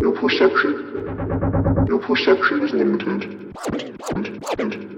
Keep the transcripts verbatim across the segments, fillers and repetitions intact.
Your perception, your perception is limited. And, and, and.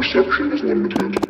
Perception is limited.